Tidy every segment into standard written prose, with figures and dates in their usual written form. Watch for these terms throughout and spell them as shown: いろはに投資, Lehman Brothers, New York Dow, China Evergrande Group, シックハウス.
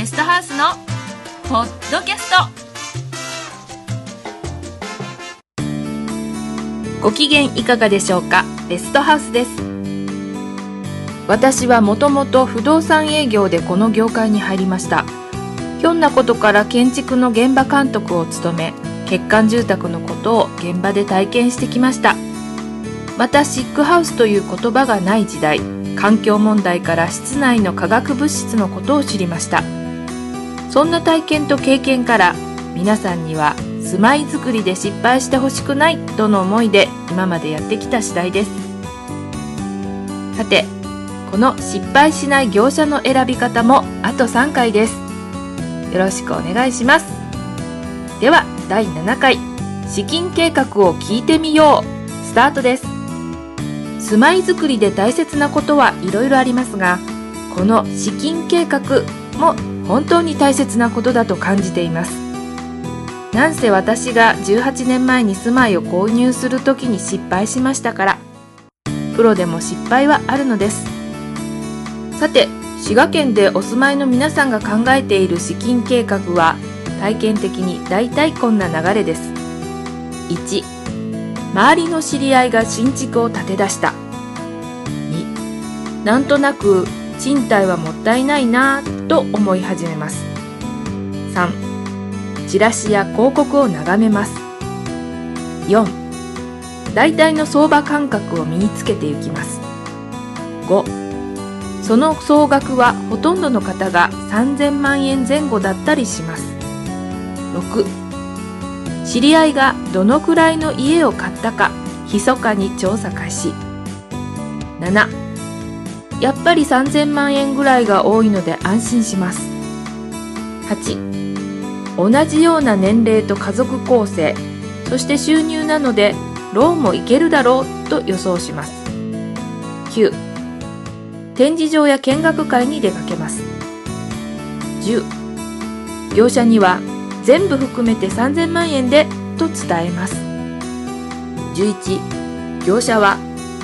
ゲストハウスのポッドキャスト、ご機嫌いかがでしょうか。ゲストハウスです。私はもともと不動産営業でこの業界に入りました。ひょんなことから建築の現場監督を務め、欠陥住宅のことを現場で体験してきました。またシックハウスという言葉がない時代、環境問題から室内の化学物質のことを知りました。そんな体験と経験から、皆さんには住まいづくりで失敗してほしくないとの思いで今までやってきた次第です。さて、この失敗しない業者の選び方もあと3回です。よろしくお願いします。では第7回資金計画を聞いてみよう、スタートです。住まいづくりで大切なことはいろいろありますが、この資金計画も本当に大切なことだと感じています。なんせ私が18年前に住まいを購入するときに失敗しましたから、プロでも失敗はあるのです。さて、滋賀県でお住まいの皆さんが考えている資金計画は、体験的に大体こんな流れです。1、周りの知り合いが新築を建て出した。2、なんとなく賃貸はもったいないなぁと思い始めます。3、チラシや広告を眺めます。4、大体の相場感覚を身につけていきます。5、その総額はほとんどの方が3000万円前後だったりします。6、知り合いがどのくらいの家を買ったか密かに調査開始。7、やっぱり3000万円ぐらいが多いので安心します。8、同じような年齢と家族構成、そして収入なのでローンもいけるだろうと予想します。9、展示場や見学会に出かけます。10、業者には全部含めて3000万円でと伝えます。11、業者は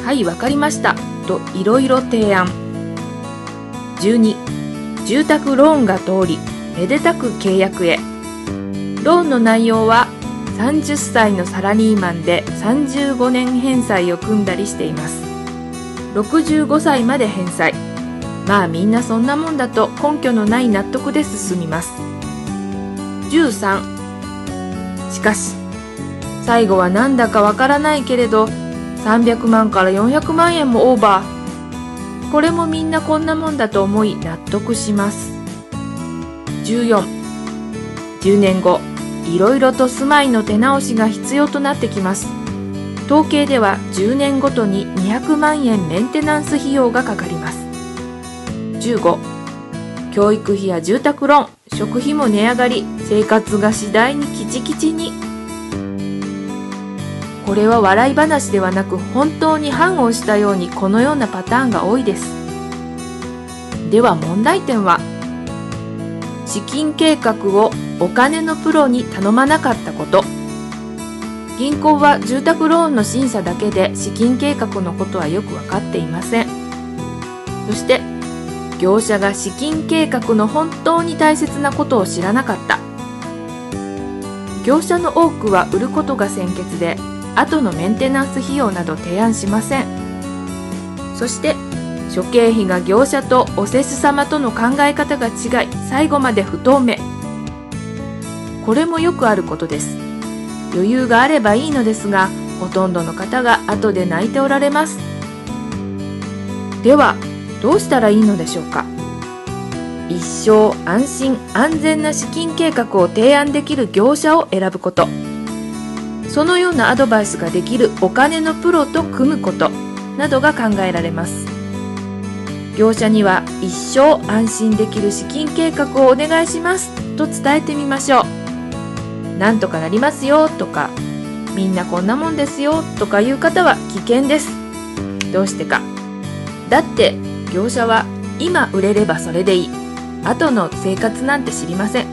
はいわかりましたといろいろ提案。12、住宅ローンが通りめでたく契約へ。ローンの内容は30歳のサラリーマンで35年返済を組んだりしています。65歳まで返済、まあみんなそんなもんだと根拠のない納得で進みます。13、しかし最後はなんだかわからないけれど300万から400万円もオーバー、これもみんなこんなもんだと思い納得します。14、10年後いろいろと住まいの手直しが必要となってきます。統計では10年ごとに200万円メンテナンス費用がかかります。15、教育費や住宅ローン、食費も値上がり、生活が次第にキチキチに。これは笑い話ではなく、本当に判をしたようにこのようなパターンが多いです。では問題点は、資金計画をお金のプロに頼まなかったこと。銀行は住宅ローンの審査だけで資金計画のことはよく分かっていません。そして業者が資金計画の本当に大切なことを知らなかった。業者の多くは売ることが先決で、後のメンテナンス費用など提案しません。そして諸経費が業者とお施主様との考え方が違い、最後まで不透明。これもよくあることです。余裕があればいいのですが、ほとんどの方が後で泣いておられます。ではどうしたらいいのでしょうか。一生安心安全な資金計画を提案できる業者を選ぶこと、そのようなアドバイスができるお金のプロと組むことなどが考えられます。業者には一生安心できる資金計画をお願いしますと伝えてみましょう。なんとかなりますよとか、みんなこんなもんですよとかいう方は危険です。どうしてか。だって業者は今売れればそれでいい、後の生活なんて知りません。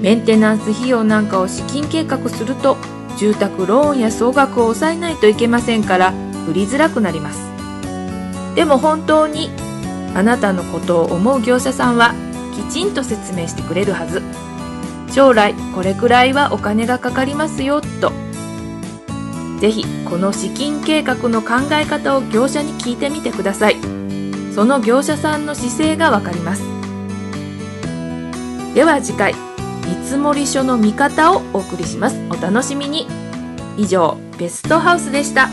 メンテナンス費用なんかを資金計画すると、住宅ローンや総額を抑えないといけませんから売りづらくなります。でも本当にあなたのことを思う業者さんはきちんと説明してくれるはず。将来これくらいはお金がかかりますよと。ぜひこの資金計画の考え方を業者に聞いてみてください。その業者さんの姿勢がわかります。では次回、見積書の見方をお送りします。お楽しみに。以上、ベストハウスでした。